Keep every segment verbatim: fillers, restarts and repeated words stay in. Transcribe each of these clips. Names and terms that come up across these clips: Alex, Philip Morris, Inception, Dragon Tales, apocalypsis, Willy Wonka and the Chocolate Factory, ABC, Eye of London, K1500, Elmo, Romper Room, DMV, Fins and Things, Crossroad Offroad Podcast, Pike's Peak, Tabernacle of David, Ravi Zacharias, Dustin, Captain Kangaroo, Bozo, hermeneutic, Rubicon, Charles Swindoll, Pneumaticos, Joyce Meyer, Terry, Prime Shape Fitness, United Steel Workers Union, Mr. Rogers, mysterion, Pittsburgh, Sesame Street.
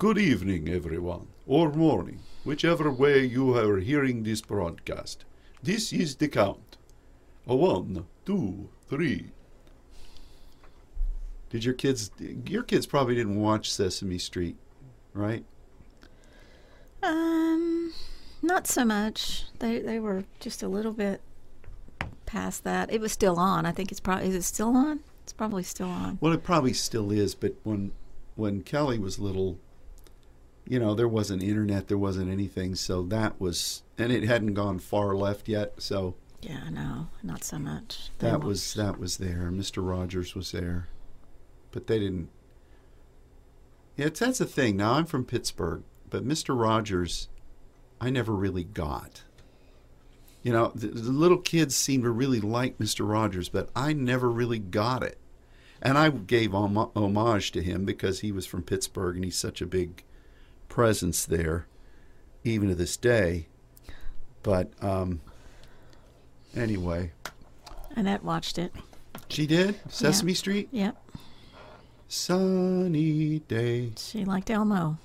Good evening, everyone, or morning, whichever way you are hearing this broadcast. This is the count. A one, two, three. Did your kids, your kids probably didn't watch Sesame Street, right? Um, not so much. They they were just a little bit past that. It was still on. I think it's probably, is it still on? It's probably still on. Well, it probably still is, but when when Kelly was little, you know, there wasn't internet, there wasn't anything, so that was, and it hadn't gone far left yet, so. Yeah, no, not so much. They that was, that was there. Mister Rogers was there, but they didn't. Yeah, it's, that's the thing. Now, I'm from Pittsburgh, but Mister Rogers, I never really got. You know, the, the little kids seem to really like Mister Rogers, but I never really got it. And I gave om- homage to him because he was from Pittsburgh and he's such a big presence there, even to this day. But um, anyway. Annette watched it. She did? Sesame yeah. Street? Yep. Sunny day. She liked Elmo.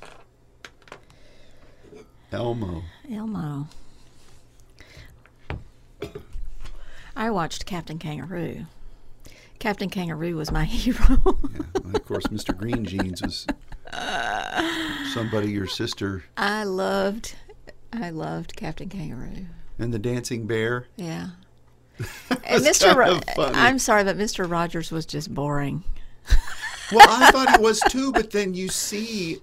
Elmo. Elmo. I watched Captain Kangaroo. Captain Kangaroo was my hero. Yeah, and of course, Mister Green Jeans was somebody, your sister. I loved, I loved Captain Kangaroo. And the dancing bear. Yeah. And Mister Ro- I'm sorry, but Mister Rogers was just boring. Well, I thought he was too, but then you see,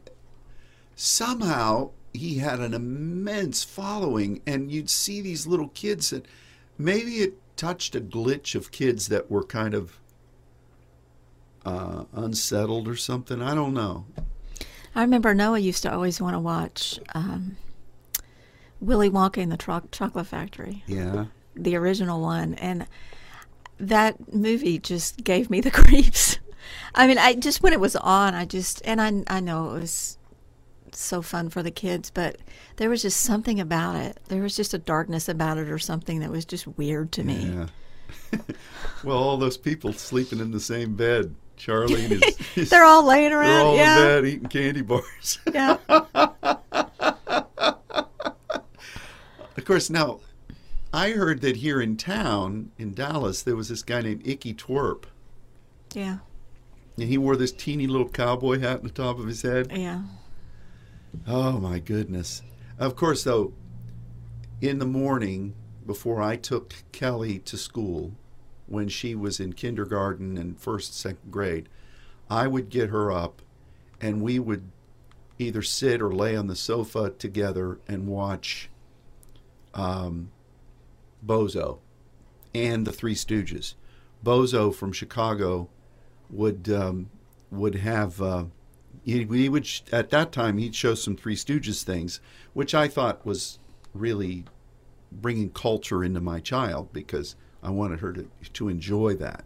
somehow he had an immense following, and you'd see these little kids that maybe it touched a glitch of kids that were kind of uh, unsettled or something. I don't know. I remember Noah used to always want to watch um, Willy Wonka and the Tro- Chocolate Factory. Yeah. The original one. And that movie just gave me the creeps. I mean, I just, when it was on, I just, and I, I know it was so fun for the kids, but there was just something about it. There was just a darkness about it or something that was just weird to me. Yeah. Well, all those people sleeping in the same bed. Charlie and his, his, they're all laying around. They're all yeah. in bed eating candy bars. Yeah. Of course, now, I heard that here in town, in Dallas, there was this guy named Icky Twerp. Yeah. And he wore this teeny little cowboy hat on the top of his head. Yeah. Oh, my goodness. Of course, though, in the morning before I took Kelly to school, when she was in kindergarten and first, second grade, I would get her up, and we would either sit or lay on the sofa together and watch um, Bozo and the Three Stooges. Bozo from Chicago would um, would have... Uh, He, he would, at that time, he'd show some Three Stooges things, which I thought was really bringing culture into my child because I wanted her to, to enjoy that.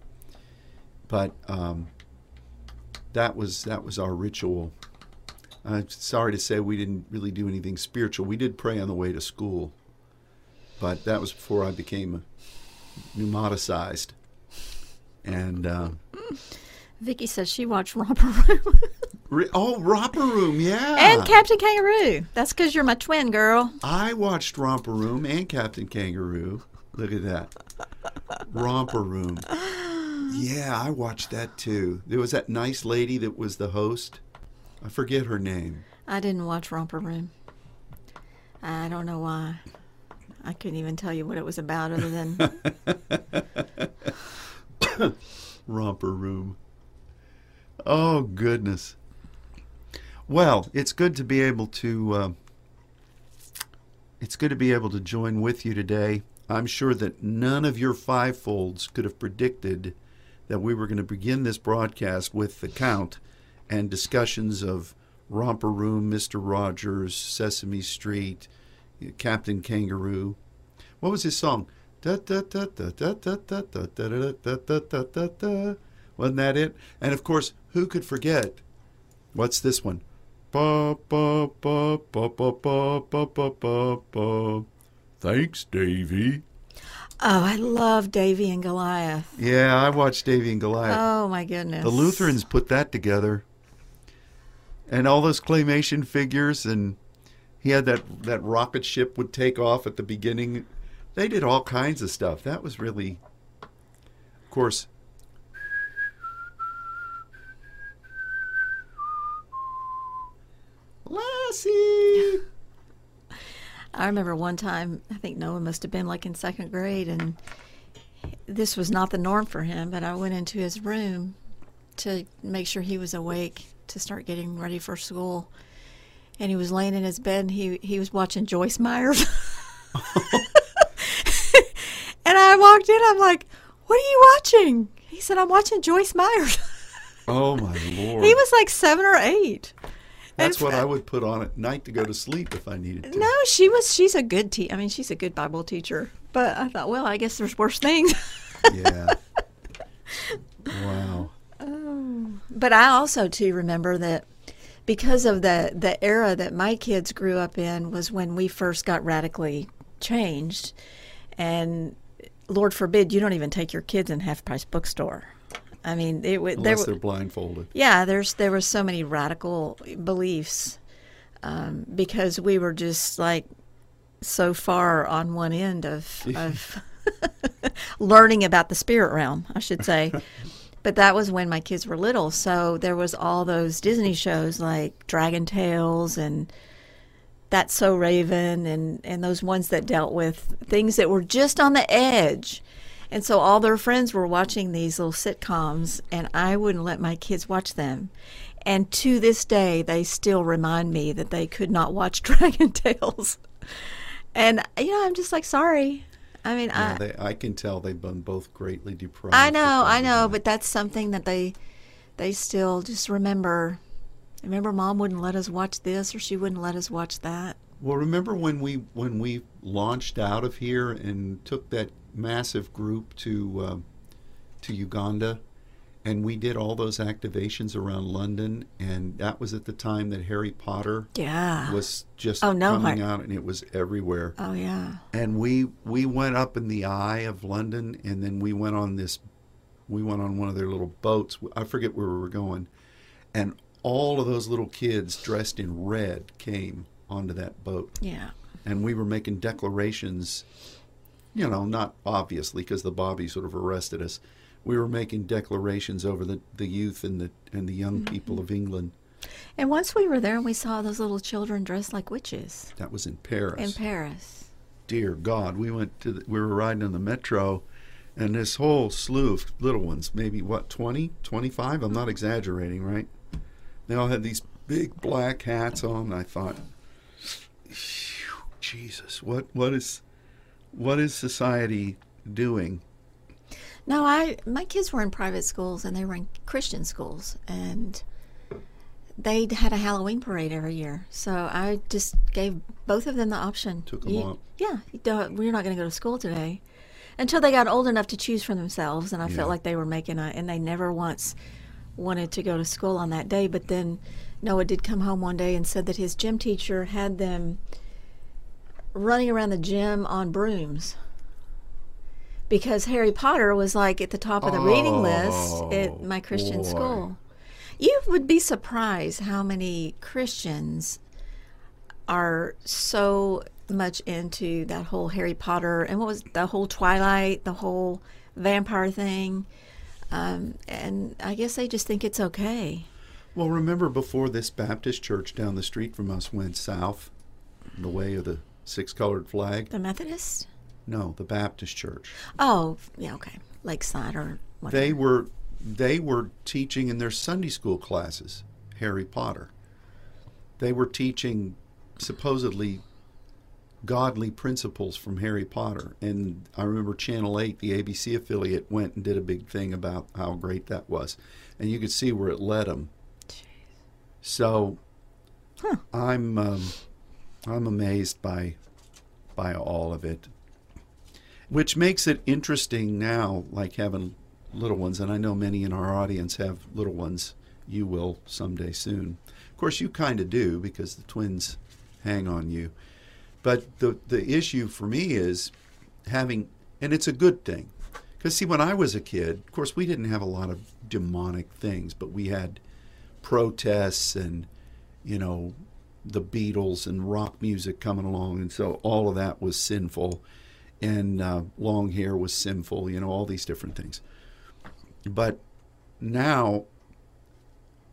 But um, that was that was our ritual. I'm sorry to say we didn't really do anything spiritual. We did pray on the way to school, but that was before I became pneumaticized. And uh, Vicky says she watched Romper Room. Oh, Romper Room, yeah. And Captain Kangaroo. That's because you're my twin, girl. I watched Romper Room and Captain Kangaroo. Look at that. Romper Room. Yeah, I watched that too. There was that nice lady that was the host. I forget her name. I didn't watch Romper Room. I don't know why. I couldn't even tell you what it was about other than... Romper Room. Oh, goodness. Well, it's good to be able to uh, it's good to be able to join with you today. I'm sure that none of your fivefolds could have predicted that we were going to begin this broadcast with the count and discussions of Romper Room, Mister Rogers, Sesame Street, Captain Kangaroo. What was his song? Da da da da da da da da da da da da da da. Wasn't that it? And of course, who could forget? What's this one? Ba, ba, ba, ba, ba, ba, ba, ba, ba. Thanks, Davy. Oh, I love Davy and Goliath. Yeah, I watched Davy and Goliath. Oh, my goodness. The Lutherans put that together. and all those claymation figures, and he had that that rocket ship would take off at the beginning. They did all kinds of stuff. That was really, of course. Lassie. I remember one time, I think Noah must have been like in second grade, and this was not the norm for him, but I went into his room to make sure he was awake to start getting ready for school. And he was laying in his bed, and he, he was watching Joyce Meyer. And I walked in, I'm like, what are you watching? He said, I'm watching Joyce Meyer. Oh, my Lord. He was like seven or eight. That's what I would put on at night to go to sleep if I needed to. No, she was, she's a good teacher. I mean, she's a good Bible teacher. But I thought, well, I guess there's worse things. Yeah. Wow. Oh. But I also, too, remember that because of the, the era that my kids grew up in was when we first got radically changed. And Lord forbid, you don't even take your kids in Half Price Bookstore. I mean, it was unless there, they're blindfolded. Yeah, there's there were so many radical beliefs um, because we were just like so far on one end of of learning about the spirit realm, I should say. But that was when my kids were little, so there was all those Disney shows like Dragon Tales and That's So Raven and and those ones that dealt with things that were just on the edge. And so all their friends were watching these little sitcoms, and I wouldn't let my kids watch them. And to this day, they still remind me that they could not watch Dragon Tales. And, you know, I'm just like, sorry. I mean, yeah, I... They, I can tell they've been both greatly deprived. I know, I know, that. But that's something that they they still just remember. Remember, Mom wouldn't let us watch this, or she wouldn't let us watch that. Well, remember when we when we launched out of here and took that massive group to uh, to Uganda, and we did all those activations around London, and that was at the time that Harry Potter yeah. was just oh, no, coming Har- out, and it was everywhere. Oh yeah. And we we went up in the Eye of London, and then we went on this, we went on one of their little boats. I forget where we were going, and all of those little kids dressed in red came onto that boat. Yeah. And we were making declarations. You know, not obviously, because the Bobby sort of arrested us. We were making declarations over the, the youth and the and the young mm-hmm. people of England. And once we were there and we saw those little children dressed like witches. That was in Paris. In Paris. Dear God, we went to the, we were riding on the metro, and this whole slew of little ones, maybe what, twenty, twenty-five? I'm not exaggerating, right? They all had these big black hats on, and I thought, Jesus, what what is... What is society doing? No, I my kids were in private schools, and they were in Christian schools, and they had a Halloween parade every year. So I just gave both of them the option. Took them out. Yeah, you don't, we're not going to go to school today, until they got old enough to choose for themselves. And I yeah. felt like they were making a, and they never once wanted to go to school on that day. But then Noah did come home one day and said that his gym teacher had them running around the gym on brooms because Harry Potter was like at the top of the oh, reading list at my Christian boy. school. You would be surprised how many Christians are so much into that whole Harry Potter and what was the whole Twilight, the whole vampire thing. Um, and I guess they just think it's okay. Well, remember before this Baptist church down the street from us went south, the way of the six-colored flag. The Methodist? No, the Baptist church. Oh, yeah, okay. Lakeside or whatever. They were, they were teaching in their Sunday school classes Harry Potter. They were teaching supposedly godly principles from Harry Potter. And I remember Channel eight, the A B C affiliate, went and did a big thing about how great that was. And you could see where it led them. Jeez. So huh. I'm... Um, I'm amazed by by all of it, which makes it interesting now, like having little ones, and I know many in our audience have little ones. You will someday soon. Of course, you kind of do because the twins hang on you. But the, the issue for me is having, and it's a good thing, because see, when I was a kid, of course, we didn't have a lot of demonic things, but we had protests and you know, the Beatles and rock music coming along, and so all of that was sinful, and uh, long hair was sinful, you know, all these different things. But now,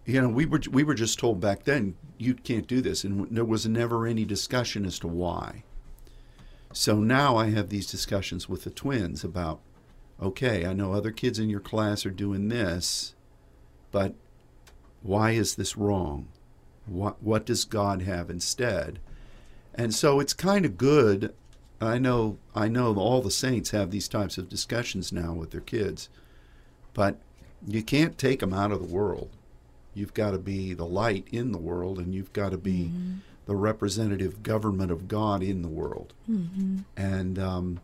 you know, we were we were just told back then, you can't do this, and there was never any discussion as to why. So now I have these discussions with the twins about, okay, I know other kids in your class are doing this, but why is this wrong? What what does God have instead? And so it's kind of good. I know I know all the saints have these types of discussions now with their kids, but you can't take them out of the world. You've got to be the light in the world, and you've got to be mm-hmm. the representative government of God in the world. Mm-hmm. And um,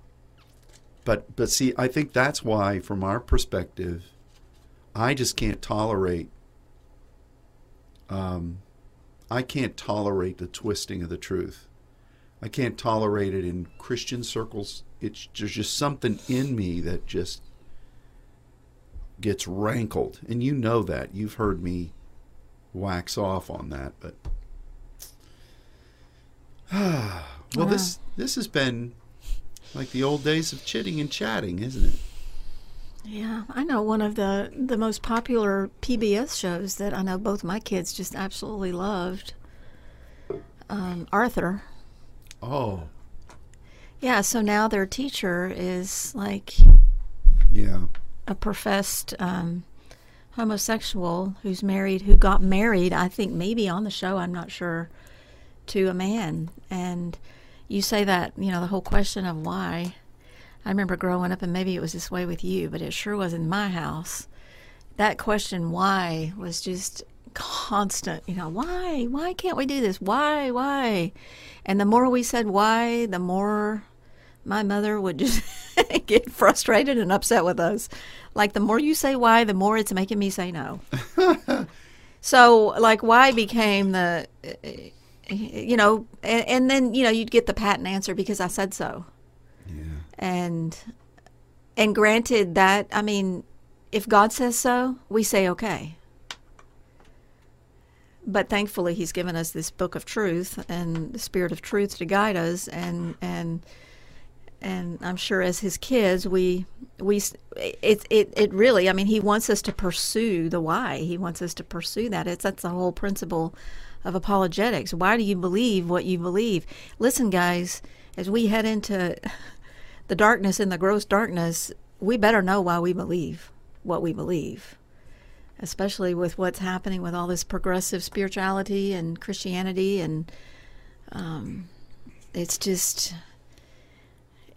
but but see, I think that's why, from our perspective, I just can't tolerate. Um, I can't tolerate the twisting of the truth. I can't tolerate it in Christian circles. It's, there's just something in me that just gets rankled. And you know that. You've heard me wax off on that. But well, wow. this this has been like the old days of chitting and chatting, isn't it? Yeah, I know one of the, the most popular P B S shows that I know both my kids just absolutely loved, um, Arthur. Oh. Yeah, so now their teacher is like yeah. a professed um, homosexual who's married, who got married, I think maybe on the show, I'm not sure, to a man. And you say that, you know, the whole question of why. I remember growing up, and maybe it was this way with you, but it sure was in my house. That question, why, was just constant. You know, why? Why can't we do this? Why? Why? And the more we said why, the more my mother would just get frustrated and upset with us. Like, the more you say why, the more it's making me say no. So, like, why became the, you know, and, and then, you know, you'd get the patent answer, because I said so. And and granted that, I mean, if God says so, we say okay. But thankfully, he's given us this book of truth and the spirit of truth to guide us. And and and I'm sure as his kids, we we it it it really, I mean, he wants us to pursue the why. He wants us to pursue that. It's that's the whole principle of apologetics. Why do you believe what you believe? Listen, guys, as we head into the darkness and the gross darkness, we better know why we believe what we believe, especially with what's happening with all this progressive spirituality and Christianity. And um, it's just,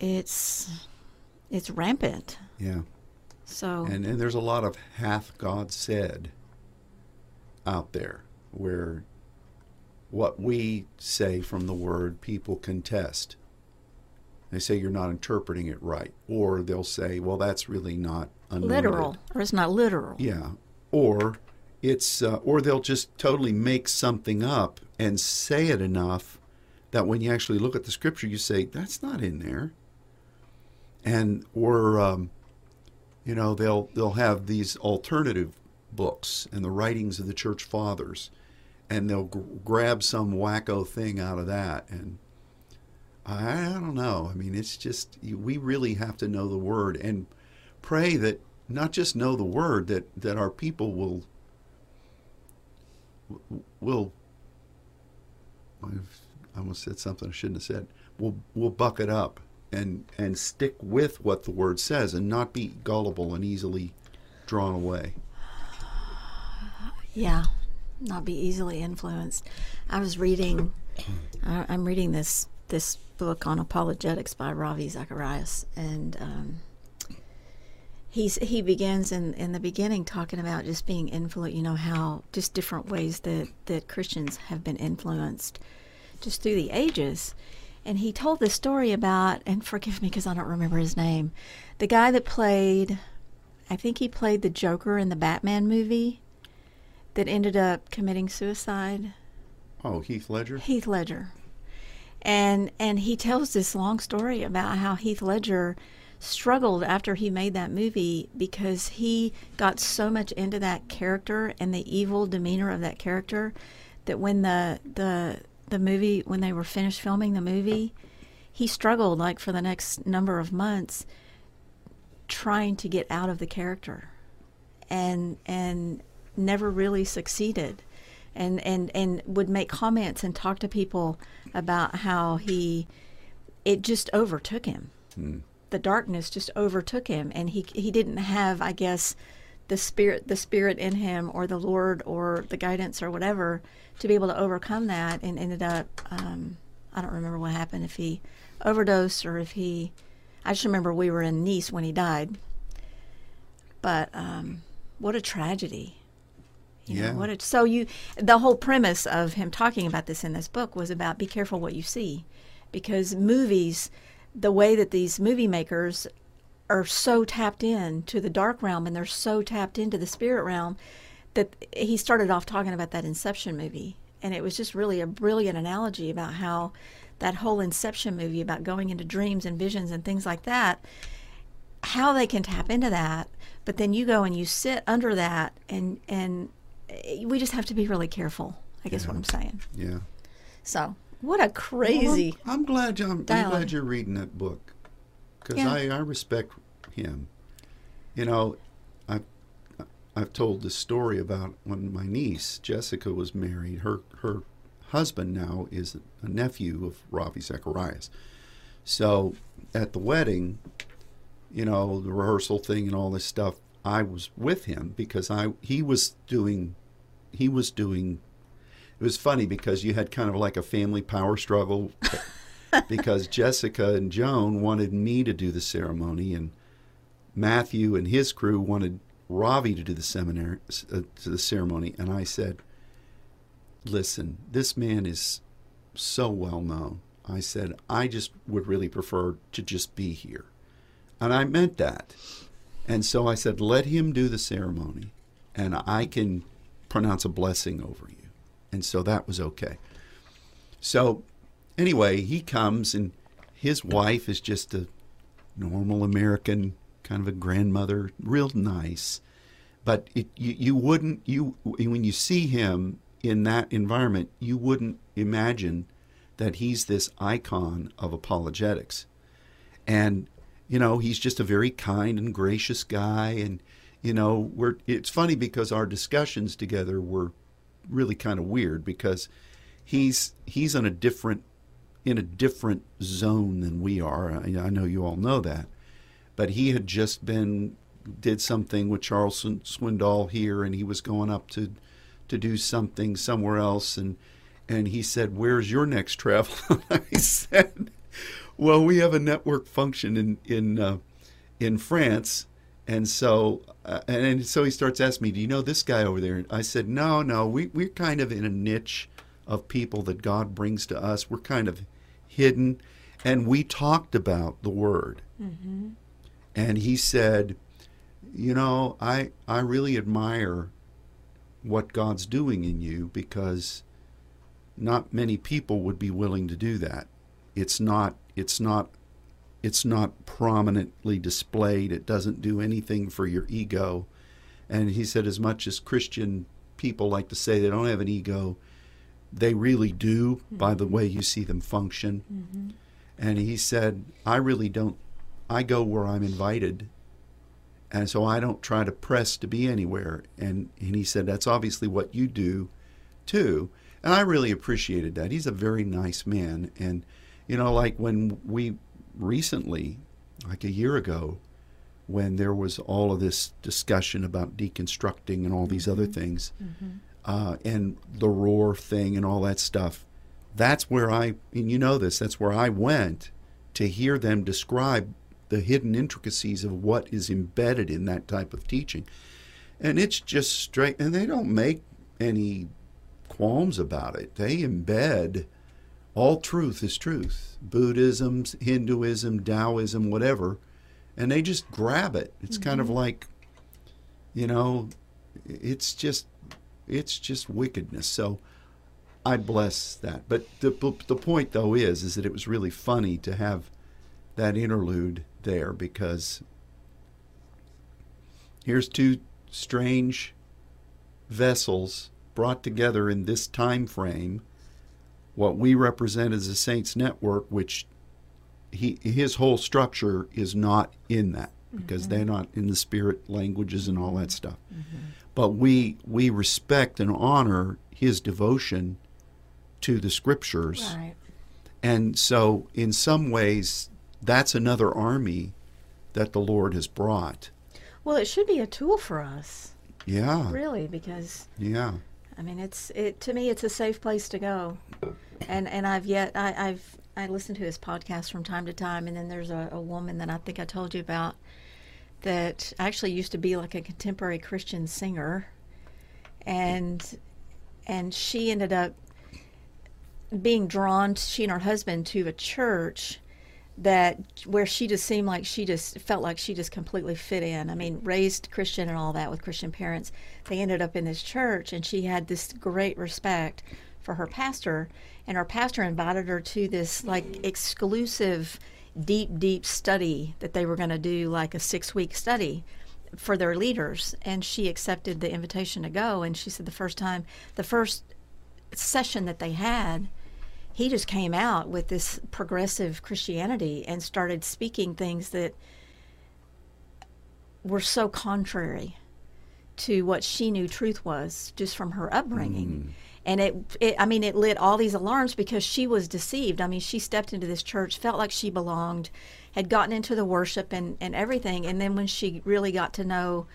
it's, it's rampant. Yeah. So. And, and there's a lot of hath God said out there, where what we say from the word, people contest. They say you're not interpreting it right. Or they'll say, well, that's really not unlimited. Literal, or it's not literal. Yeah, or it's, uh, or they'll just totally make something up and say it enough that when you actually look at the scripture, you say, that's not in there. And, or, um, you know, they'll they'll have these alternative books and the writings of the church fathers, and they'll g- grab some wacko thing out of that and, I don't know. I mean, it's just, we really have to know the word and pray that, not just know the word, that, that our people will, will, I've almost said something I shouldn't have said, will will buck it up and, and stick with what the word says and not be gullible and easily drawn away. Yeah, not be easily influenced. I was reading, I'm reading this, this book on apologetics by Ravi Zacharias, and um, he's he begins in, in the beginning talking about just being influenced, you know, how just different ways that, that Christians have been influenced just through the ages. And he told this story about, and forgive me because I don't remember his name, the guy that played, I think he played the Joker in the Batman movie that ended up committing suicide. Oh, Heath Ledger? Heath Ledger. And and he tells this long story about how Heath Ledger struggled after he made that movie, because he got so much into that character and the evil demeanor of that character that when the the the movie, when they were finished filming the movie, he struggled like for the next number of months trying to get out of the character, and and never really succeeded, and and and would make comments and talk to people about how he it just overtook him. Hmm. The darkness just overtook him, and he he didn't have, I guess, the spirit the spirit in him, or the Lord, or the guidance, or whatever, to be able to overcome that, and ended up um I don't remember what happened, if he overdosed or if he I just remember we were in Nice when he died. But um what a tragedy. You yeah know, what a, so you the whole premise of him talking about this in this book was about be careful what you see, because movies, the way that these movie makers are so tapped in to the dark realm, and they're so tapped into the spirit realm, that he started off talking about that Inception movie. And it was just really a brilliant analogy about how that whole Inception movie about going into dreams and visions and things like that, how they can tap into that. But then you go and you sit under that, and and we just have to be really careful, I guess, yeah. what I'm saying. Yeah. So what a crazy well, I'm, I'm glad you, I'm, I'm glad you're reading that book, because yeah. I, I respect him. You know, I've, I've told this story about when my niece, Jessica, was married. Her, her husband now is a nephew of Ravi Zacharias. So at the wedding, you know, the rehearsal thing and all this stuff, I was with him, because I he was doing, he was doing, it was funny because you had kind of like a family power struggle because Jessica and Joan wanted me to do the ceremony, and Matthew and his crew wanted Ravi to do the seminary, uh, to the ceremony. And I said, listen, this man is so well known. I said, I just would really prefer to just be here. And I meant that. And so I said, let him do the ceremony, and I can pronounce a blessing over you. And so that was okay. So anyway, he comes, and his wife is just a normal American, kind of a grandmother, real nice. But it, you, you wouldn't, you when you see him in that environment, you wouldn't imagine that he's this icon of apologetics. And you know, he's just a very kind and gracious guy. And, you know, we're it's funny because our discussions together were really kind of weird, because he's he's on a different in a different zone than we are. I, I know you all know that. But he had just been did something with Charles Swindoll here, and he was going up to to do something somewhere else, and and he said, "Where's your next travel?" I said, well, we have a network function in in uh, in France, and so uh, and, and so he starts asking me, "Do you know this guy over there?" And I said, "No, no, we we're kind of in a niche of people that God brings to us. We're kind of hidden," and we talked about the word, mm-hmm. and he said, "You know, I I really admire what God's doing in you, because not many people would be willing to do that. It's not." It's not it's not prominently displayed. It doesn't do anything for your ego. And he said, as much as Christian people like to say they don't have an ego, they really do, mm-hmm. by the way you see them function. Mm-hmm. And he said, I really don't, I go where I'm invited. And so I don't try to press to be anywhere. And, and he said, that's obviously what you do too. And I really appreciated that. He's a very nice man. And you know, like when we recently, like a year ago, when there was all of this discussion about deconstructing and all these mm-hmm. other things, mm-hmm. uh, and the Roar thing and all that stuff, that's where I, and you know this, that's where I went to hear them describe the hidden intricacies of what is embedded in that type of teaching. And it's just straight, and they don't make any qualms about it. They embed all truth is truth. Buddhism, Hinduism, Taoism, whatever. And they just grab it. It's mm-hmm. kind of like, you know, it's just it's just wickedness. So I bless that. But the the point, though, is, is that it was really funny to have that interlude there, because here's two strange vessels brought together in this time frame what we represent as a Saints Network, which he his whole structure is not in that, because mm-hmm. they're not in the spirit languages and all that stuff. Mm-hmm. But we we respect and honor his devotion to the scriptures. Right. And so in some ways, that's another army that the Lord has brought. Well, it should be a tool for us. Yeah. Really, because yeah. I mean, it's it to me, it's a safe place to go. And and I've yet I, I've I listen to his podcast from time to time, and then there's a, a woman that I think I told you about that actually used to be like a contemporary Christian singer, and and she ended up being drawn, she and her husband, to a church that where she just seemed like she just felt like she just completely fit in. I mean, raised Christian and all that with Christian parents. They ended up in this church, and she had this great respect for her pastor, and her pastor invited her to this like exclusive deep deep study that they were going to do, like a six-week study for their leaders. And she accepted the invitation to go, and she said the first time the first session that they had, he just came out with this progressive Christianity and started speaking things that were so contrary to what she knew truth was just from her upbringing. Mm. And it, it, I mean, it lit all these alarms because she was deceived. I mean, she stepped into this church, felt like she belonged, had gotten into the worship and, and everything. And then when she really got to know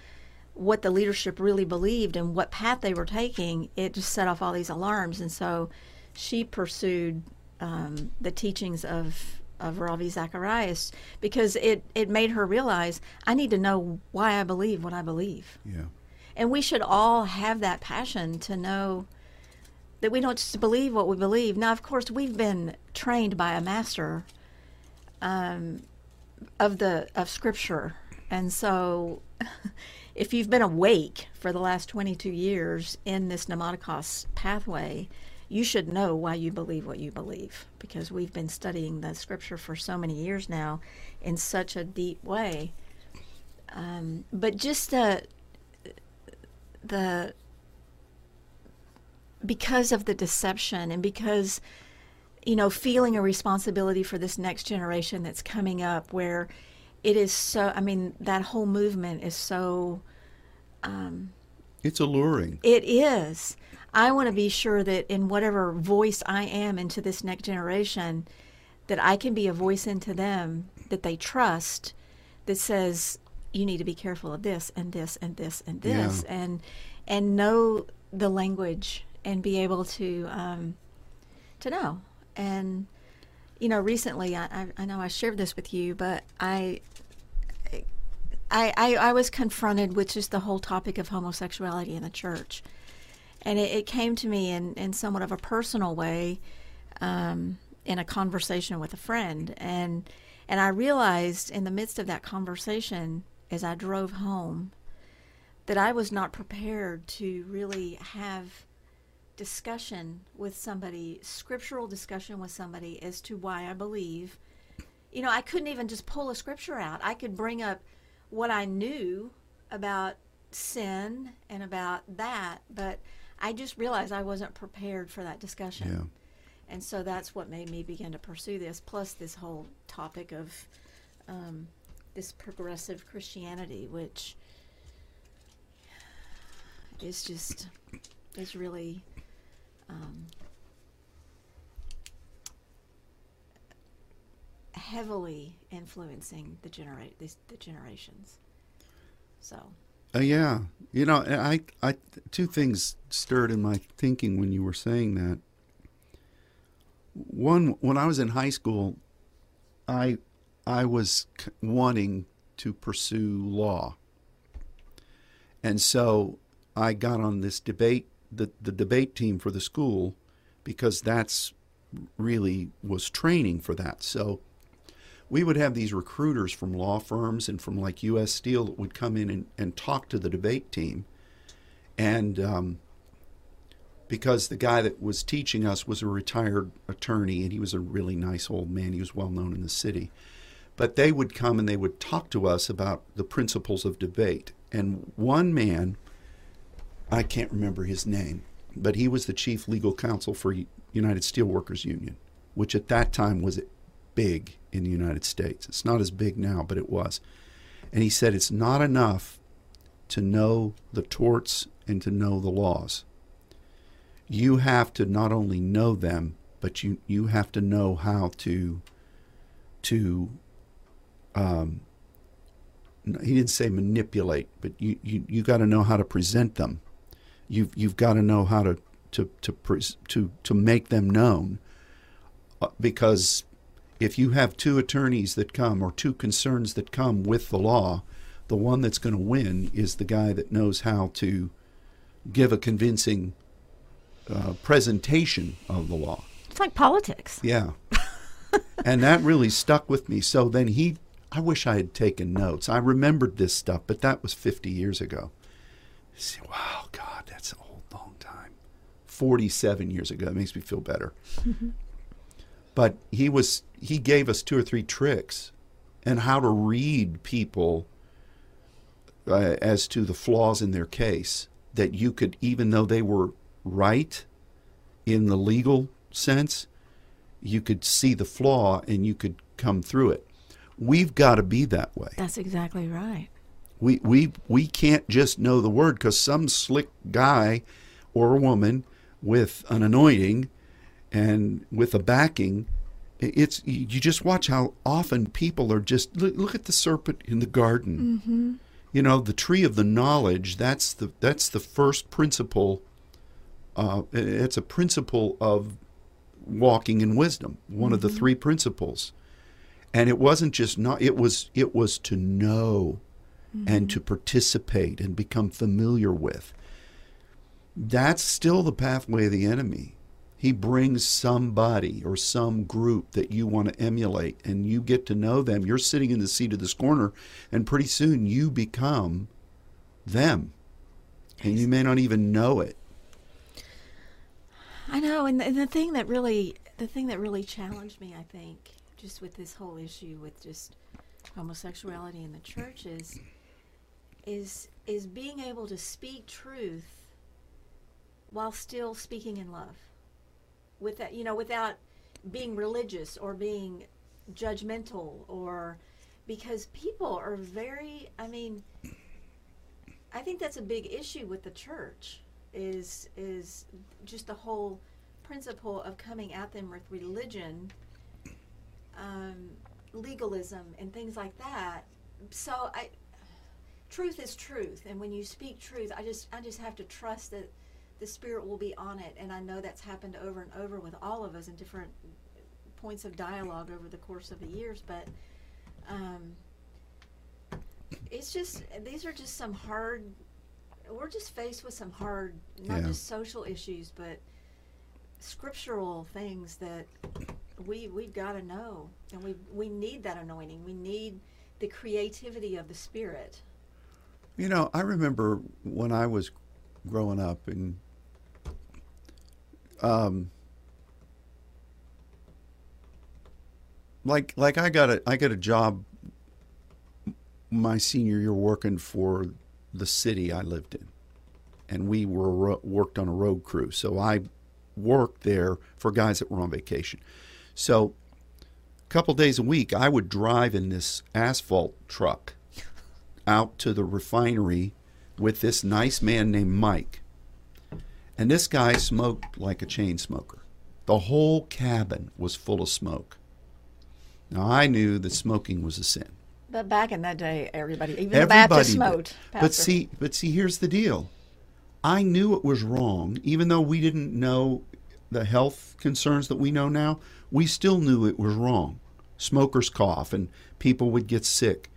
what the leadership really believed and what path they were taking, it just set off all these alarms. And so she pursued um, the teachings of, of Ravi Zacharias, because it, it made her realize, I need to know why I believe what I believe. Yeah. And we should all have that passion to know that we don't just believe what we believe. Now, of course, we've been trained by a master um, of the of Scripture. And so if you've been awake for the last twenty-two years in this Pneumaticos pathway, you should know why you believe what you believe, because we've been studying the Scripture for so many years now in such a deep way. Um, but just the... the because of the deception, and because, you know, feeling a responsibility for this next generation that's coming up, where it is so, I mean, that whole movement is so... Um, it's alluring. It is. I want to be sure that in whatever voice I am into this next generation, that I can be a voice into them that they trust, that says, you need to be careful of this and this and this and this, yeah. and and know the language, and be able to um, to know. And, you know, recently, I, I know I shared this with you, but I, I, I, I was confronted with just the whole topic of homosexuality in the church. And it, it came to me in, in somewhat of a personal way, um, in a conversation with a friend. And, and I realized in the midst of that conversation, as I drove home, that I was not prepared to really have discussion with somebody, scriptural discussion with somebody, as to why I believe. You know, I couldn't even just pull a scripture out. I could bring up what I knew about sin and about that, but I just realized I wasn't prepared for that discussion. Yeah. And so that's what made me begin to pursue this, plus this whole topic of um, this progressive Christianity, which is just, is really... Um, heavily influencing the generate these the generations. So. Uh, yeah, you know, I I two things stirred in my thinking when you were saying that. One, when I was in high school, I I was c- wanting to pursue law, and so I got on this debate. The, the debate team for the school, because that's really was training for that. So we would have these recruiters from law firms and from like U S Steel that would come in and, and talk to the debate team. And um, because the guy that was teaching us was a retired attorney, and he was a really nice old man. He was well known in the city. But they would come and they would talk to us about the principles of debate. And one man, I can't remember his name, but he was the chief legal counsel for United Steel Workers Union, which at that time was big in the United States. It's not as big now, but it was. And he said it's not enough to know the torts and to know the laws. You have to not only know them, but you, you have to know how to, to um, he didn't say manipulate, but you, you, you got to know how to present them. You've, you've got to know how to, to, to, to, to make them known. Because if you have two attorneys that come or two concerns that come with the law, the one that's going to win is the guy that knows how to give a convincing uh, presentation of the law. It's like politics. Yeah. And that really stuck with me. So then he, I wish I had taken notes. I remembered this stuff, but that was fifty years ago. I said, wow, God, that's an old, long time. forty-seven years ago. That makes me feel better. Mm-hmm. But he was, he gave us two or three tricks and how to read people uh, as to the flaws in their case, that you could, even though they were right in the legal sense, you could see the flaw and you could come through it. We've got to be that way. That's exactly right. We, we, we can't just know the word, because some slick guy or woman with an anointing and with a backing, it's, you just watch how often people are just, look, look at the serpent in the garden. Mm-hmm. You know, the tree of the knowledge, that's the, that's the first principle. Uh, it's a principle of walking in wisdom, one mm-hmm. of the three principles. And it wasn't just not, it was, it was to know mm-hmm. and to participate and become familiar with. That's still the pathway of the enemy. He brings somebody or some group that you want to emulate, and you get to know them. You're sitting in the seat of this corner, and pretty soon you become them. And you may not even know it. I know, and the, and the thing that really, the thing that really challenged me, I think, just with this whole issue with just homosexuality in the churches, is is being able to speak truth while still speaking in love. With that, you know, without being religious or being judgmental, or because people are very, I mean, I think that's a big issue with the church, is is just the whole principle of coming at them with religion, um, legalism, and things like that. So I, truth is truth, and when you speak truth, I just I just have to trust that the Spirit will be on it. And I know that's happened over and over with all of us in different points of dialogue over the course of the years. But um, it's just, these are just some hard, we're just faced with some hard, not yeah. just social issues, but scriptural things that we, we've got to know. And we we need that anointing. We need the creativity of the Spirit. You know, I remember when I was growing up, and Um, like like I got a I got a job my senior year working for the city I lived in, and we were worked on a road crew. So I worked there for guys that were on vacation. So a couple days a week, I would drive in this asphalt truck out to the refinery with this nice man named Mike. And this guy smoked like a chain smoker. The whole cabin was full of smoke. Now, I knew that smoking was a sin. But back in that day, everybody, even everybody the Baptist smoked. But see, but see, here's the deal. I knew it was wrong, even though we didn't know the health concerns that we know now. We still knew it was wrong. Smokers cough, and people would get sick.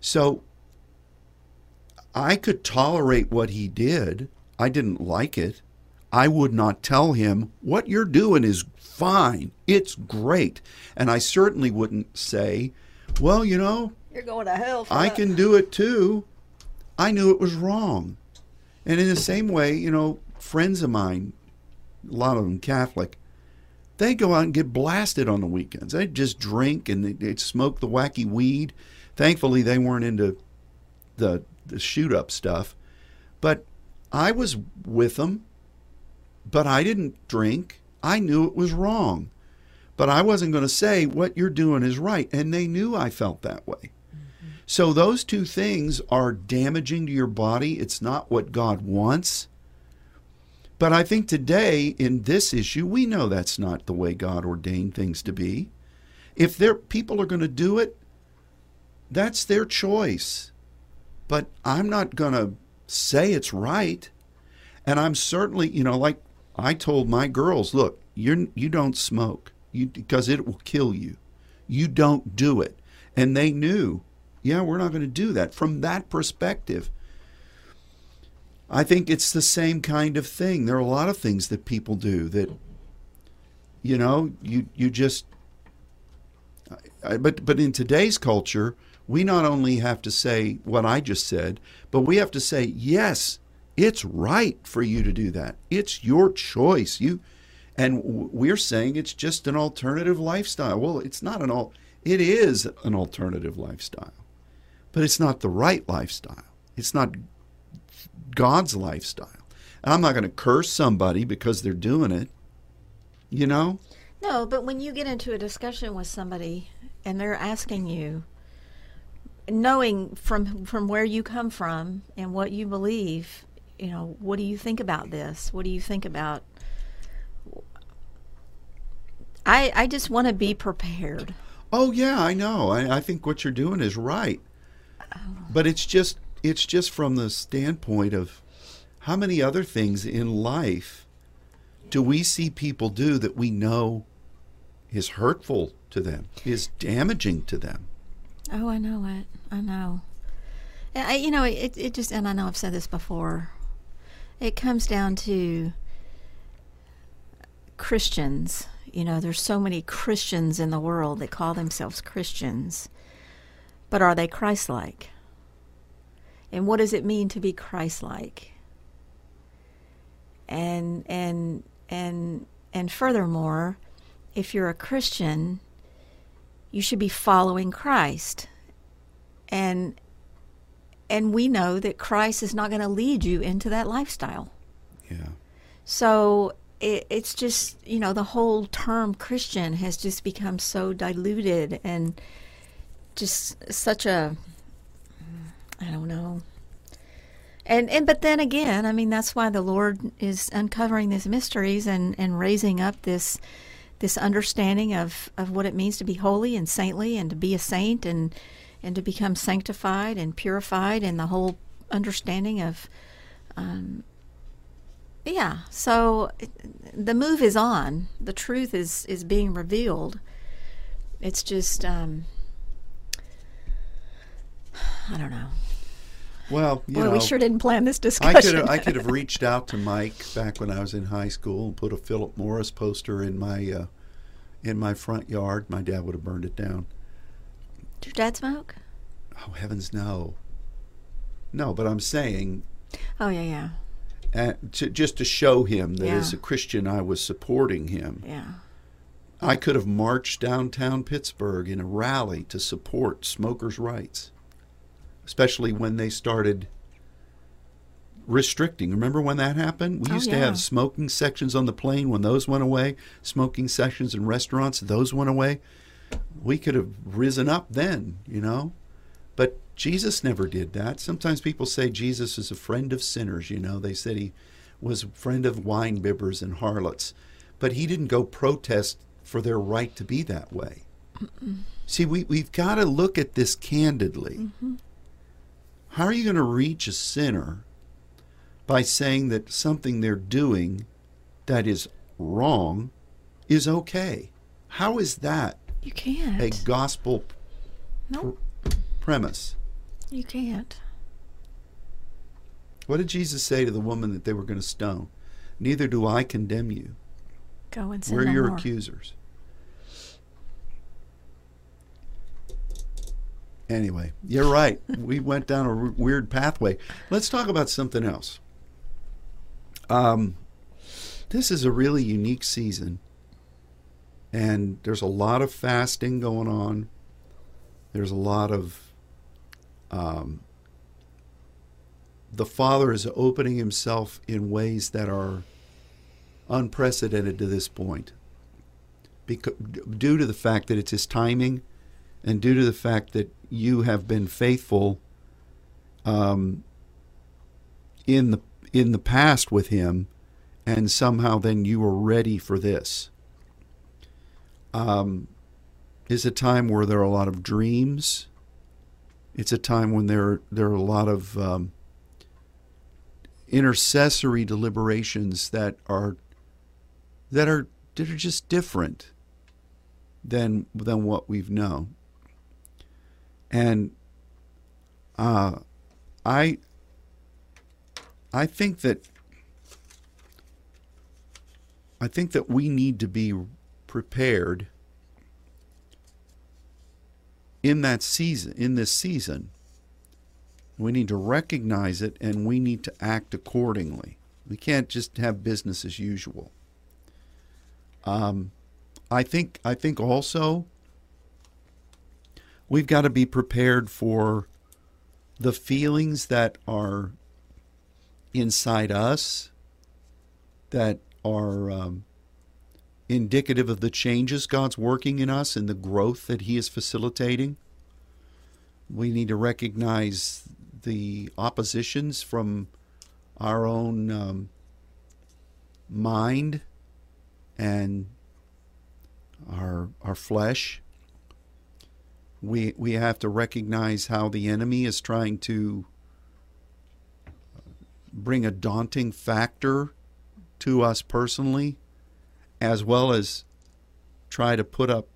So I could tolerate what he did. I didn't like it. I would not tell him, what you're doing is fine. It's great. And I certainly wouldn't say, well, you know, you're going to hell for I that. Can do it too. I knew it was wrong. And in the same way, you know, friends of mine, a lot of them Catholic, they go out and get blasted on the weekends. They just drink and they'd smoke the wacky weed. Thankfully, they weren't into the the shoot up stuff, but I was with them. But I didn't drink. I knew it was wrong. But I wasn't going to say what you're doing is right. And they knew I felt that way. Mm-hmm. So those two things are damaging to your body. It's not what God wants. But I think today in this issue, we know that's not the way God ordained things to be. If there, people are going to do it, that's their choice. But I'm not going to say it's right. And I'm certainly, you know, like I told my girls, look, you you don't smoke you because it will kill you. You don't do it. And they knew, yeah, we're not going to do that. From that perspective, I think it's the same kind of thing. There are a lot of things that people do that, you know, you you just, I, but but in today's culture, we not only have to say what I just said, but we have to say, yes, it's right for you to do that. It's your choice. You, and we're saying it's just an alternative lifestyle. Well, it's not an al, it is an alternative lifestyle, but it's not the right lifestyle. It's not God's lifestyle. And I'm not going to curse somebody because they're doing it, you know? No, but when you get into a discussion with somebody and they're asking you, knowing from from where you come from and what you believe, you know, what do you think about this? What do you think about? I I just want to be prepared. Oh, yeah, I know. I, I think what you're doing is right. Oh. But it's just It's just from the standpoint of how many other things in life do we see people do that we know is hurtful to them, is damaging to them? Oh, I know it. I know. I, you know, it, it just, and I know I've said this before, it comes down to Christians. You know, there's so many Christians in the world that call themselves Christians, but are they Christ-like? And what does it mean to be Christ-like? And and and and furthermore, if you're a Christian, you should be following Christ. And and we know that Christ is not going to lead you into that lifestyle. Yeah. So it, it's just, you know, the whole term Christian has just become so diluted and just such a, I don't know. And and but then again, I mean, that's why the Lord is uncovering these mysteries and, and raising up this this understanding of, of what it means to be holy and saintly and to be a saint and and to become sanctified and purified and the whole understanding of, um, yeah. So it, the move is on. The truth is, is being revealed. It's just, um, I don't know. Well, you Boy, know, we sure didn't plan this discussion. I could have, I could have reached out to Mike back when I was in high school and put a Philip Morris poster in my uh, in my front yard. My dad would have burned it down. Did your dad smoke? Oh, heavens, no. No, but I'm saying. Oh yeah, yeah. Uh, to, just to show him that yeah. as a Christian, I was supporting him. Yeah. I could have marched downtown Pittsburgh in a rally to support smokers' rights. Especially when they started restricting. Remember when that happened? We oh, used yeah. to have smoking sections on the plane. When those went away, smoking sections in restaurants, those went away. We could have risen up then, you know. But Jesus never did that. Sometimes people say Jesus is a friend of sinners, you know. They said he was a friend of wine bibbers and harlots. But he didn't go protest for their right to be that way. Mm-mm. See, we, we've got to look at this candidly. Mm-hmm. How are you going to reach a sinner by saying that something they're doing that is wrong is okay? How is that you can't. a gospel nope. pr- premise? You can't. What did Jesus say to the woman that they were going to stone? Neither do I condemn you. Go and sin no more. We're your accusers. Anyway, you're right. We went down a r- weird pathway. Let's talk about something else. Um, this is a really unique season, and there's a lot of fasting going on. There's a lot of... Um, the Father is opening himself in ways that are unprecedented to this point, because, due to the fact that it's his timing and due to the fact that you have been faithful um, in the in the past with him, and somehow then you were ready for this. Um, it's a time where there are a lot of dreams. It's a time when there, there are a lot of um, intercessory deliberations that are that are that are just different than than what we've known. And uh, I I think that I think that we need to be prepared in that season, in this season. We need to recognize it, and we need to act accordingly. We can't just have business as usual. Um, I think. I think also we've got to be prepared for the feelings that are inside us that are um, indicative of the changes God's working in us and the growth that He is facilitating. We need to recognize the oppositions from our own um, mind and our our flesh. We we have to recognize how the enemy is trying to bring a daunting factor to us personally, as well as try to put up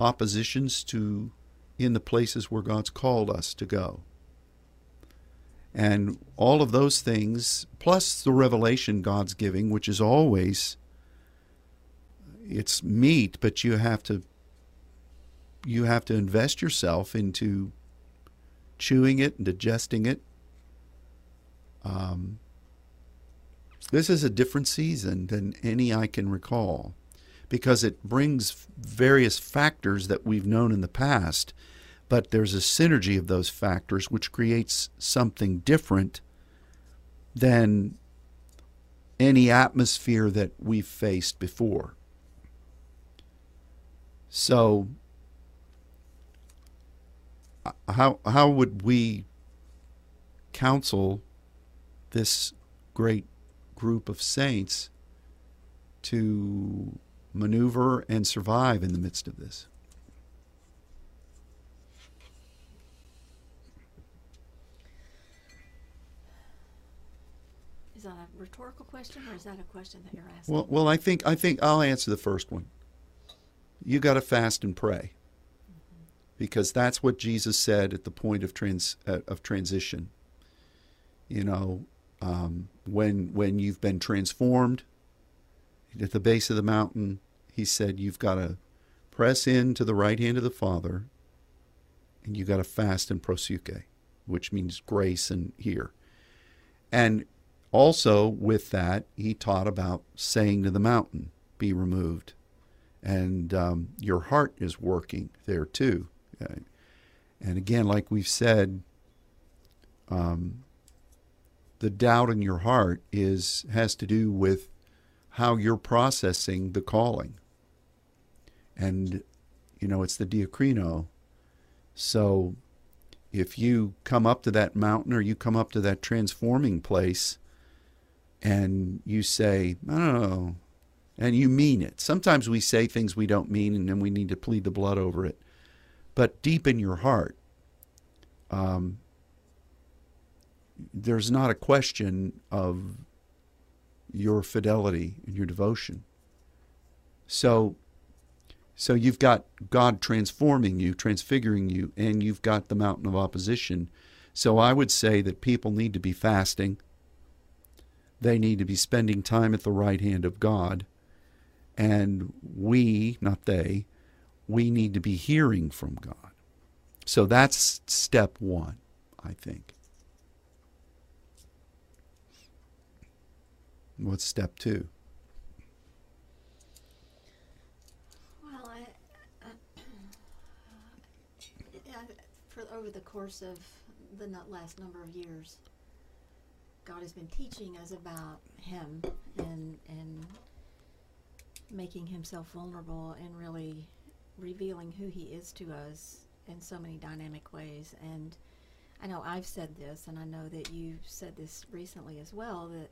oppositions to in the places where God's called us to go. And all of those things, plus the revelation God's giving, which is always, it's meat, but you have to, you have to invest yourself into chewing it and digesting it. Um, this is a different season than any I can recall, because it brings various factors that we've known in the past, but there's a synergy of those factors which creates something different than any atmosphere that we've faced before. So how, how would we counsel this great group of saints to maneuver and survive in the midst of this? Is that a rhetorical question, or is that a question that you're asking? Well, well, I think I think I'll answer the first one. You got to fast and pray, mm-hmm. because that's what Jesus said at the point of trans uh, of transition. You know, um, when when you've been transformed, at the base of the mountain, he said you've got to press into the right hand of the Father, and you got to fast and prosuke, which means grace and hear, and also, with that, he taught about saying to the mountain, be removed. And um, your heart is working there too. And again, like we've said, um, the doubt in your heart is has to do with how you're processing the calling. And, you know, it's the diakrino. So if you come up to that mountain, or you come up to that transforming place, and you say, no, and you mean it. Sometimes we say things we don't mean, and then we need to plead the blood over it. But deep in your heart, um, there's not a question of your fidelity and your devotion. So, so you've got God transforming you, transfiguring you, and you've got the mountain of opposition. So I would say that people need to be fasting. They need to be spending time at the right hand of God. And we, not they, we need to be hearing from God. So that's step one, I think. What's step two? Well, I, I, I, for over the course of the last number of years, God has been teaching us about Him and and making himself vulnerable and really revealing who he is to us in so many dynamic ways. And I know I've said this, and I know that you said this recently as well, that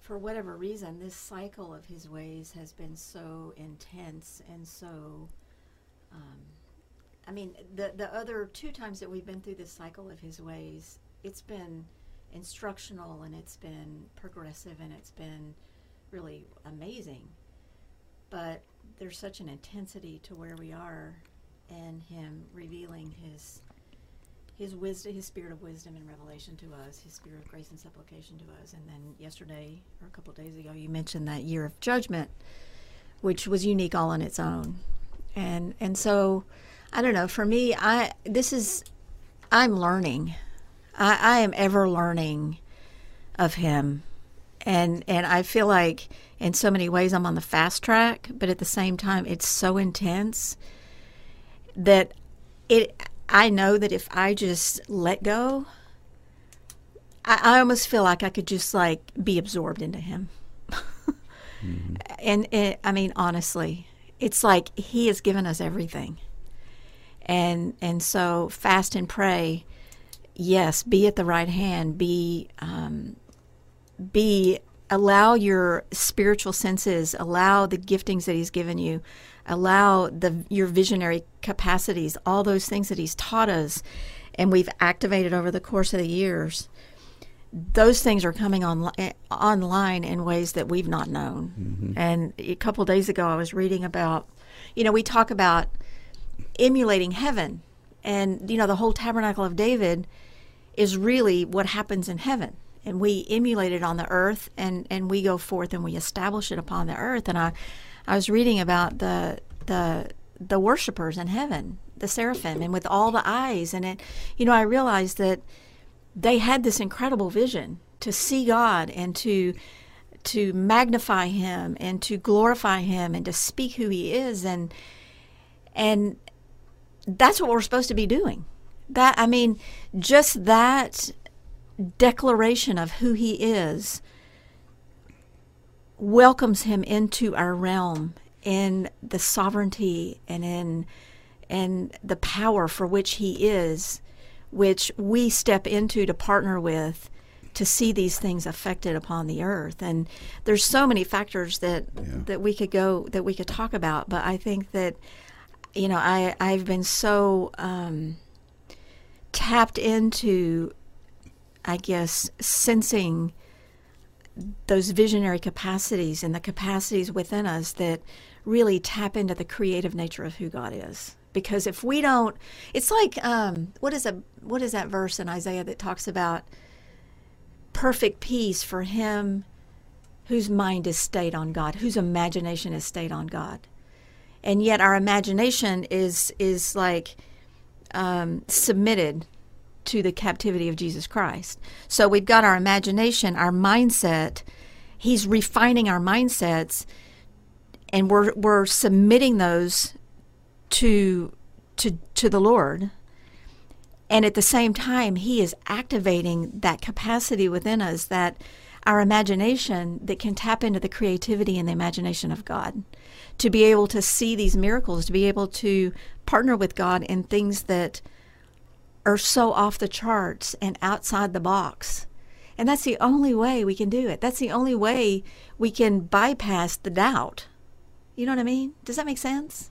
for whatever reason, this cycle of his ways has been so intense and so, um, I mean, the, the other two times that we've been through this cycle of his ways, it's been instructional and it's been progressive and it's been really amazing. But there's such an intensity to where we are and him revealing his his wisdom, his spirit of wisdom and revelation to us, his spirit of grace and supplication to us. And then yesterday, or a couple of days ago, you mentioned that year of judgment, which was unique all on its own. And and so, I don't know, for me, I this is, I'm learning. I, I am ever learning of him. And and I feel like in so many ways I'm on the fast track, but at the same time, it's so intense that it... I know that if I just let go, I, I almost feel like I could just like be absorbed into him. Mm-hmm. And it, I mean, honestly, it's like he has given us everything. And and so fast and pray, yes, be at the right hand, be, um, be, allow your spiritual senses, allow the giftings that he's given you, allow the your visionary capacities, all those things that he's taught us and we've activated over the course of the years. Those things are coming on, online in ways that we've not known. Mm-hmm. And a couple of days ago, I was reading about, you know, we talk about emulating heaven. And, you know, the whole Tabernacle of David is really what happens in heaven. And we emulate it on the earth, and, and we go forth and we establish it upon the earth. And I... I was reading about the the the worshipers in heaven, the seraphim, and with all the eyes. And it, you know, I realized that they had this incredible vision to see God and to to magnify him and to glorify him and to speak who he is. And and that's what we're supposed to be doing. That, I mean, just that declaration of who he is welcomes him into our realm in the sovereignty and in and the power for which he is, which we step into to partner with to see these things affected upon the earth. And there's so many factors that yeah. that we could go that we could talk about, but I think that, you know, I I've been so um, tapped into, I guess, sensing those visionary capacities and the capacities within us that really tap into the creative nature of who God is. Because if we don't, it's like um, what is a what is that verse in Isaiah that talks about perfect peace for him whose mind is stayed on God, whose imagination is stayed on God, and yet our imagination is is like um, submitted to the captivity of Jesus Christ. So we've got our imagination, our mindset. He's refining our mindsets, and we're we're submitting those to to to the Lord. And at the same time, he is activating that capacity within us, that our imagination that can tap into the creativity and the imagination of God, to be able to see these miracles, to be able to partner with God in things that are so off the charts and outside the box. And that's the only way we can do it. That's the only way we can bypass the doubt. You know what I mean? Does that make sense?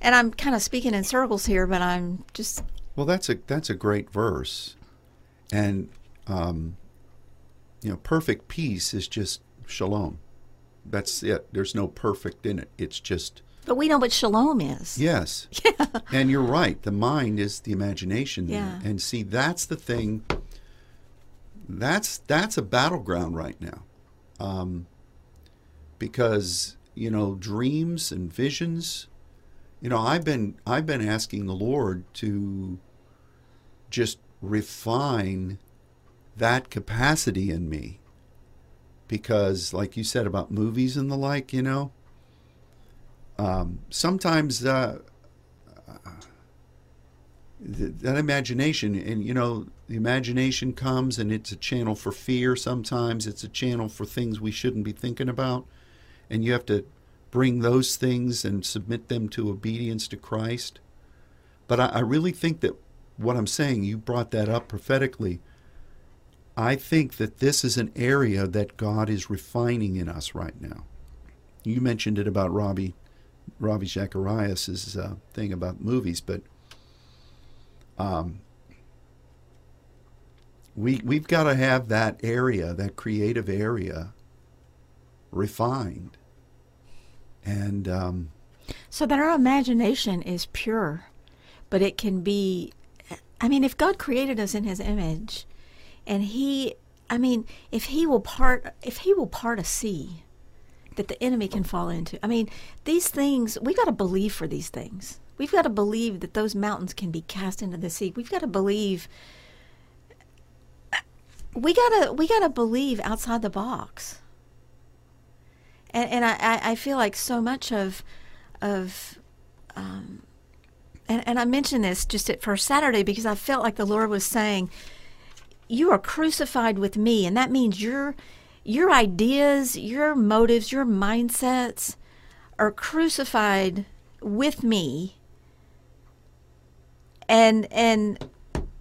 And I'm kind of speaking in circles here, but I'm just... Well, that's a that's a great verse. And, um, you know, perfect peace is just shalom. That's it. There's no perfect in it. It's just... But we know what shalom is. Yes. Yeah. And you're right. The mind is the imagination. Yeah. And see, that's the thing. That's that's a battleground right now. Um, because, you know, dreams and visions, you know, I've been I've been asking the Lord to just refine that capacity in me. Because like you said about movies and the like, you know, Um, sometimes uh, uh, th- that imagination, and you know, the imagination comes and it's a channel for fear. Sometimes it's a channel for things we shouldn't be thinking about. And you have to bring those things and submit them to obedience to Christ. But I, I really think that what I'm saying, you brought that up prophetically. I think that this is an area that God is refining in us right now. You mentioned it about Robbie, Ravi Zacharias' uh, thing about movies, but um, we, we've got to have that area, that creative area, refined. And um, so that our imagination is pure, but it can be, I mean, if God created us in his image, and he, I mean, if he will part, if he will part a sea that the enemy can fall into, I mean, these things, we've got to believe for these things. We've got to believe that those mountains can be cast into the sea. We've got to believe, we got to, we got to believe outside the box. And, and I, I feel like so much of, of, um, and, and I mentioned this just at First Saturday because I felt like the Lord was saying, you are crucified with me. And that means your, your ideas, your motives, your mindsets are crucified with me. And, and,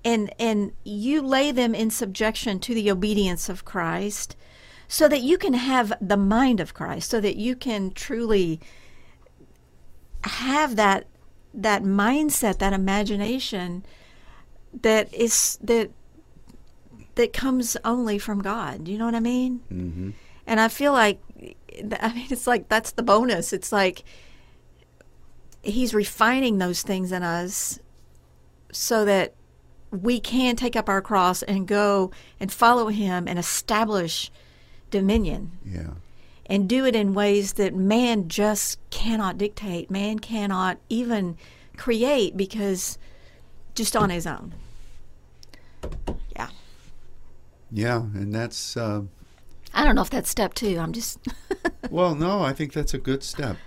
and, and you lay them in subjection to the obedience of Christ, so that you can have the mind of Christ, so that you can truly have that that mindset, that imagination that is that that comes only from God. Do you know what I mean? Mm-hmm. And I feel like, I mean, it's like that's the bonus. It's like he's refining those things in us so that we can take up our cross and go and follow him and establish dominion, yeah, and do it in ways that man just cannot dictate, man cannot even create, because just on his own. Yeah. Yeah, and that's... Uh, I don't know if that's step two, I'm just... Well, no, I think that's a good step.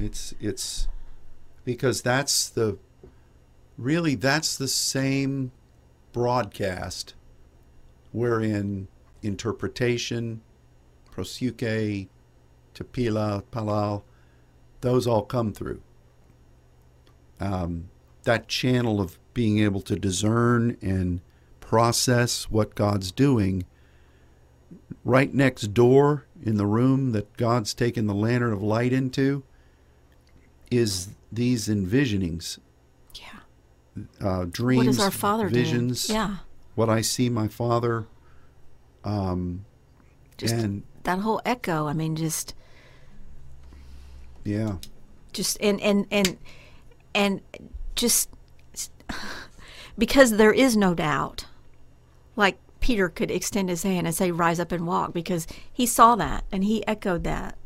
It's, it's, because that's the, really, that's the same broadcast wherein interpretation, Prosuke, Tepila, Palal, those all come through. Um, that channel of being able to discern and process what God's doing. Right next door in the room that God's taken the lantern of light into is these envisionings. Yeah. Uh, dreams, what does our Father visions, do? Yeah. What I see my Father. Um, Just and that whole echo, I mean, just, yeah, just, and, and, and, and just, because there is no doubt, like Peter could extend his hand and say, rise up and walk, because he saw that and he echoed that.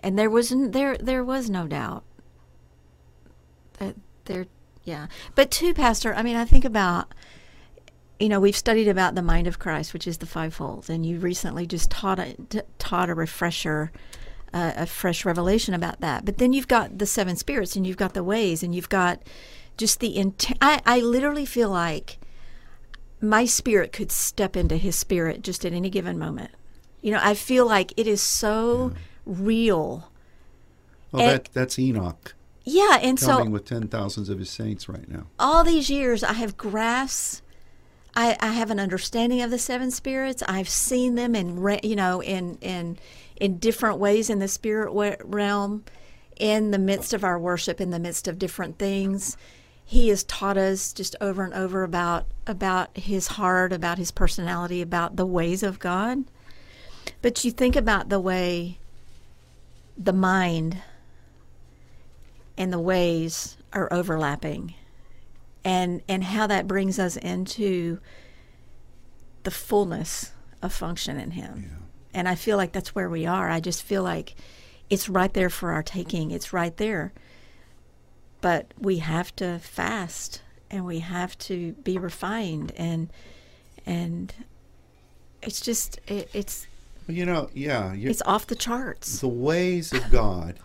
And there wasn't, there, there was no doubt that there, yeah. But too, Pastor, I mean, I think about, you know, we've studied about the mind of Christ, which is the fivefold, and you recently just taught a, t- taught a refresher, uh, a fresh revelation about that. But then you've got the seven spirits, and you've got the ways, and you've got just the intent. I, I literally feel like my spirit could step into his spirit just at any given moment. You know, I feel like it is so yeah. real. Well, and- that that's Enoch. Yeah, and so coming with ten thousands of his saints right now. All these years, I have grasped. I, I have an understanding of the seven spirits. I've seen them in, you know, in in in different ways in the spirit realm, in the midst of our worship, in the midst of different things. He has taught us just over and over about about his heart, about his personality, about the ways of God. But you think about the way the mind and the ways are overlapping. And and how that brings us into the fullness of function in him. Yeah. And I feel like that's where we are. I just feel like it's right there for our taking. It's right there. But we have to fast, and we have to be refined. And and it's just, it, it's... Well, you know, yeah. It's off the charts. The ways of God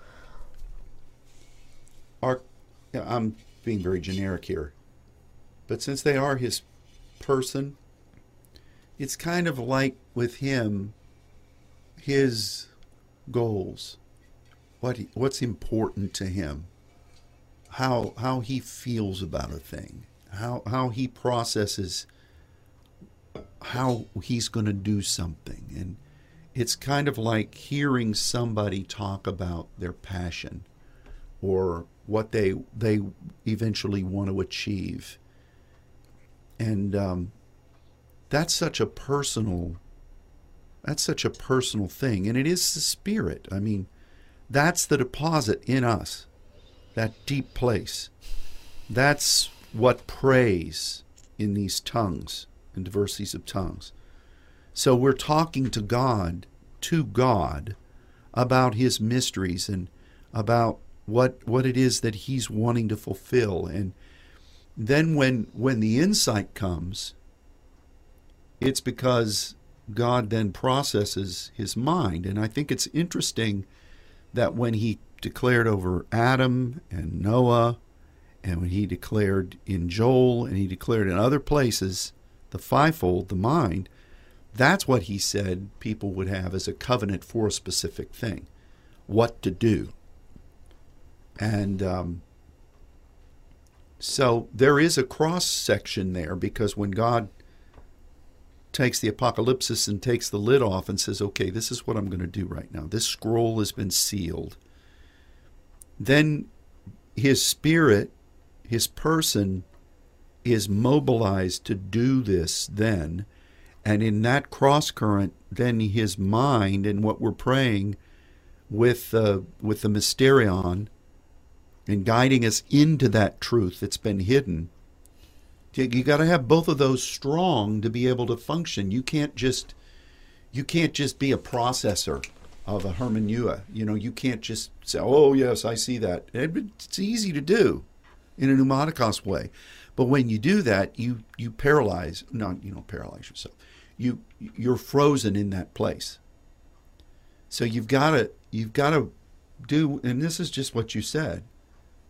are... I'm being very generic here. But since they are his person, it's kind of like with him, his goals what he, what's important to him, how how he feels about a thing, how how he processes how he's going to do something. And it's kind of like hearing somebody talk about their passion or what they they eventually want to achieve. And um, that's such a personal that's such a personal thing, and it is the spirit. I mean, that's the deposit in us, that deep place. That's what prays in these tongues and diversities of tongues. So we're talking to God, to God, about his mysteries and about what what it is that he's wanting to fulfill. And then when when the insight comes, it's because God then processes his mind. And I think it's interesting that when he declared over Adam and Noah, and when he declared in Joel, and he declared in other places, the fivefold, the mind, that's what he said people would have as a covenant for a specific thing, what to do. And um, so there is a cross-section there, because when God takes the apocalypsis and takes the lid off and says, okay, this is what I'm going to do right now. This scroll has been sealed. Then his spirit, his person, is mobilized to do this then. And in that cross-current, then his mind and what we're praying with, uh, with the mysterion and guiding us into that truth that's been hidden, you got to have both of those strong to be able to function. You can't just, you can't just be a processor of a hermeneutic. You know, you can't just say, "Oh yes, I see that." It's easy to do, in a pneumaticos way, but when you do that, you you paralyze. No, you don't paralyze yourself. You you're frozen in that place. So you've got to you've got to do, and this is just what you said.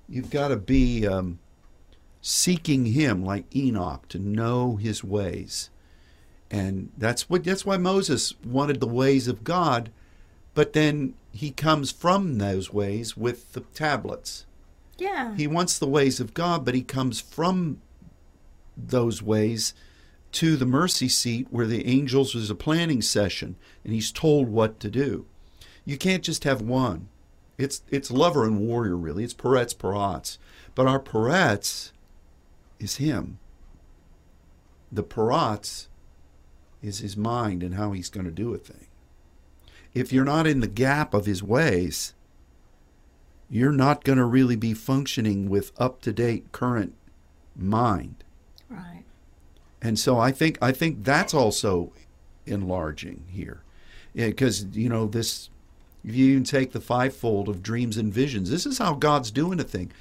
You've got to be. Um, seeking him like Enoch, to know his ways. And that's what that's why Moses wanted the ways of God, but then he comes from those ways with the tablets. Yeah. He wants the ways of God, but he comes from those ways to the mercy seat where the angels is a planning session, and he's told what to do. You can't just have one. It's it's lover and warrior, really. It's Peretz Paratz. But our Peretz is him. The Paratz is his mind and how he's going to do a thing. If you're not in the gap of his ways, you're not going to really be functioning with up-to-date current mind. Right. And so I think I think that's also enlarging here, because yeah, you know this. If you even take the fivefold of dreams and visions, this is how God's doing a thing.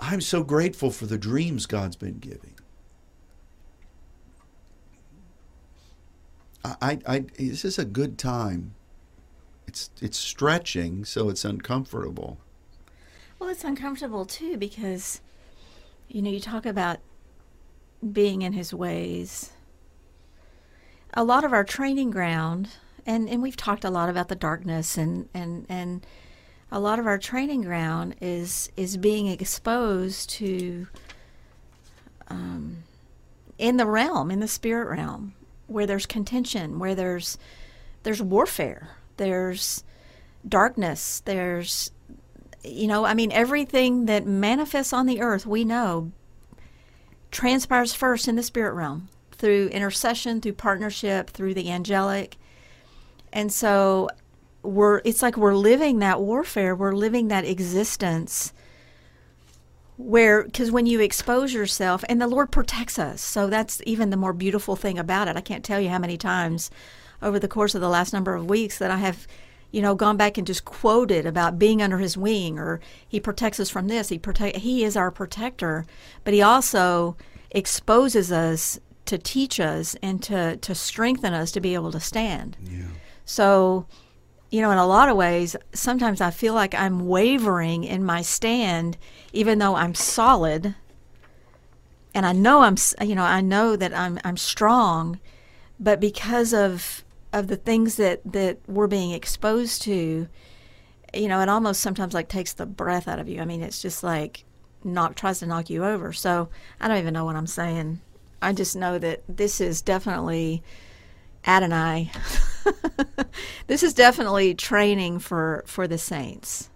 I'm so grateful for the dreams God's been giving. I, I, I, this is a good time. It's, it's stretching, so it's uncomfortable. Well, it's uncomfortable too, because, you know, you talk about being in his ways. A lot of our training ground, and, and we've talked a lot about the darkness, and, and, and, a lot of our training ground is is being exposed to um, in the realm, in the spirit realm, where there's contention, where there's there's warfare, there's darkness, there's, you know, I mean, everything that manifests on the earth, we know, transpires first in the spirit realm through intercession, through partnership, through the angelic. And so We're it's like we're living that warfare, we're living that existence where, because when you expose yourself, and the Lord protects us, so that's even the more beautiful thing about it. I can't tell you how many times over the course of the last number of weeks that I have, you know, gone back and just quoted about being under his wing, or he protects us from this, he protect he is our protector, but he also exposes us to teach us and to to strengthen us to be able to stand. Yeah. So you know, in a lot of ways, sometimes I feel like I'm wavering in my stand, even though I'm solid, and I know I'm, you know, I know that I'm, I'm strong, but because of of the things that that we're being exposed to, you know, it almost sometimes like takes the breath out of you. I mean, it's just like knock tries to knock you over. So I don't even know what I'm saying. I just know that this is definitely Adonai. This is definitely training for for the saints.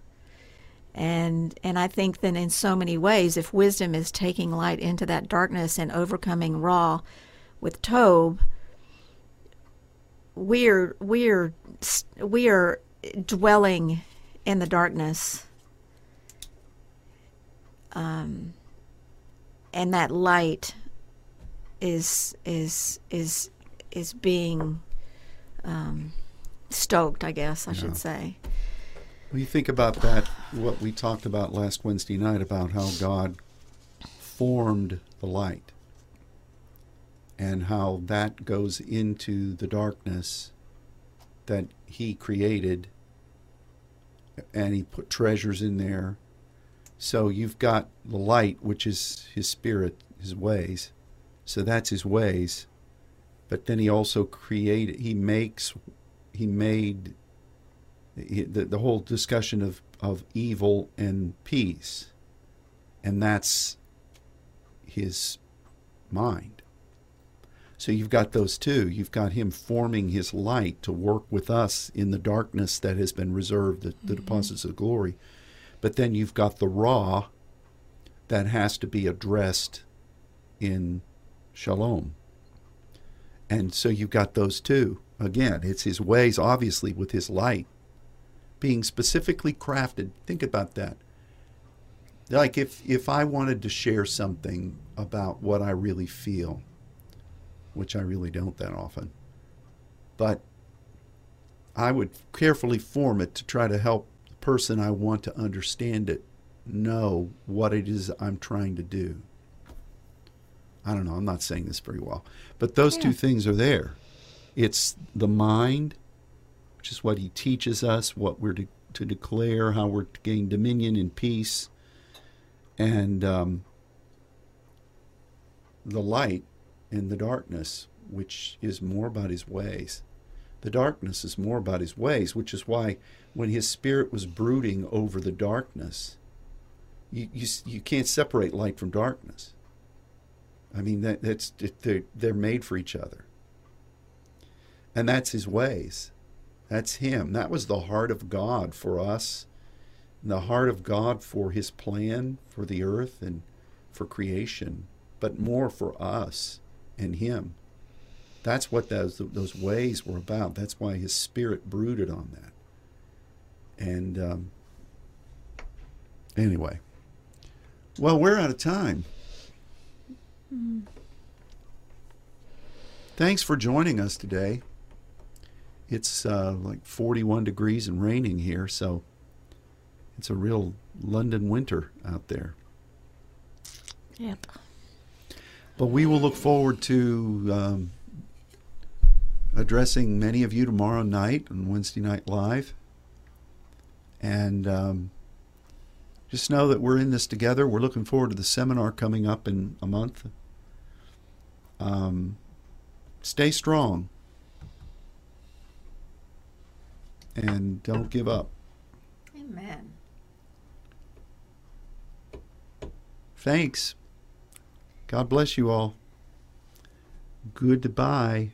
And and I think that in so many ways, if wisdom is taking light into that darkness and overcoming Ra with Tob, we're we're we're dwelling in the darkness, um, and that light is is is is being um, stoked, I guess I yeah. should say. When you think about that, what we talked about last Wednesday night about how God formed the light and how that goes into the darkness that he created, and he put treasures in there. So you've got the light, which is his spirit, his ways. So that's his ways. But then he also created, he makes, he made the, the whole discussion of, of evil and peace. And that's his mind. So you've got those two. You've got him forming his light to work with us in the darkness that has been reserved, the, the mm-hmm. deposits of glory. But then you've got the Ra that has to be addressed in Shalom. And so you've got those two. Again, it's his ways, obviously, with his light being specifically crafted. Think about that. Like if, if I wanted to share something about what I really feel, which I really don't that often, but I would carefully form it to try to help the person I want to understand it know what it is I'm trying to do. I don't know, I'm not saying this very well, but those yeah. two things are there. It's the mind, which is what he teaches us, what we're to, to declare, how we're to gain dominion and peace, and um, the light, in the darkness, which is more about his ways. The darkness is more about his ways, which is why when his spirit was brooding over the darkness, you you, you can't separate light from darkness. I mean, that that's they're, they're made for each other. And that's his ways. That's him. That was the heart of God for us, and the heart of God for his plan for the earth and for creation, but more for us and him. That's what those those ways were about. That's why his spirit brooded on that. And um, anyway, well, we're out of time. Mm. Thanks for joining us today. It's uh, like forty-one degrees and raining here, so it's a real London winter out there. Yep. But we will look forward to um, addressing many of you tomorrow night on Wednesday Night Live. And um, just know that we're in this together. We're looking forward to the seminar coming up in a month. Um, stay strong. And don't give up. Amen. Thanks. God bless you all. Goodbye.